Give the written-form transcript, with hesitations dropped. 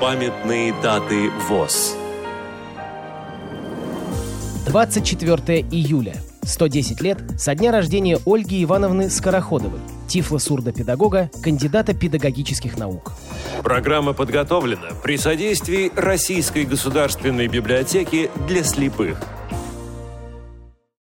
Памятные даты ВОС. 24 июля. 110 лет со дня рождения Ольги Ивановны Скороходовой, тифлосурдопедагога, кандидата педагогических наук. Программа подготовлена при содействии Российской государственной библиотеки для слепых.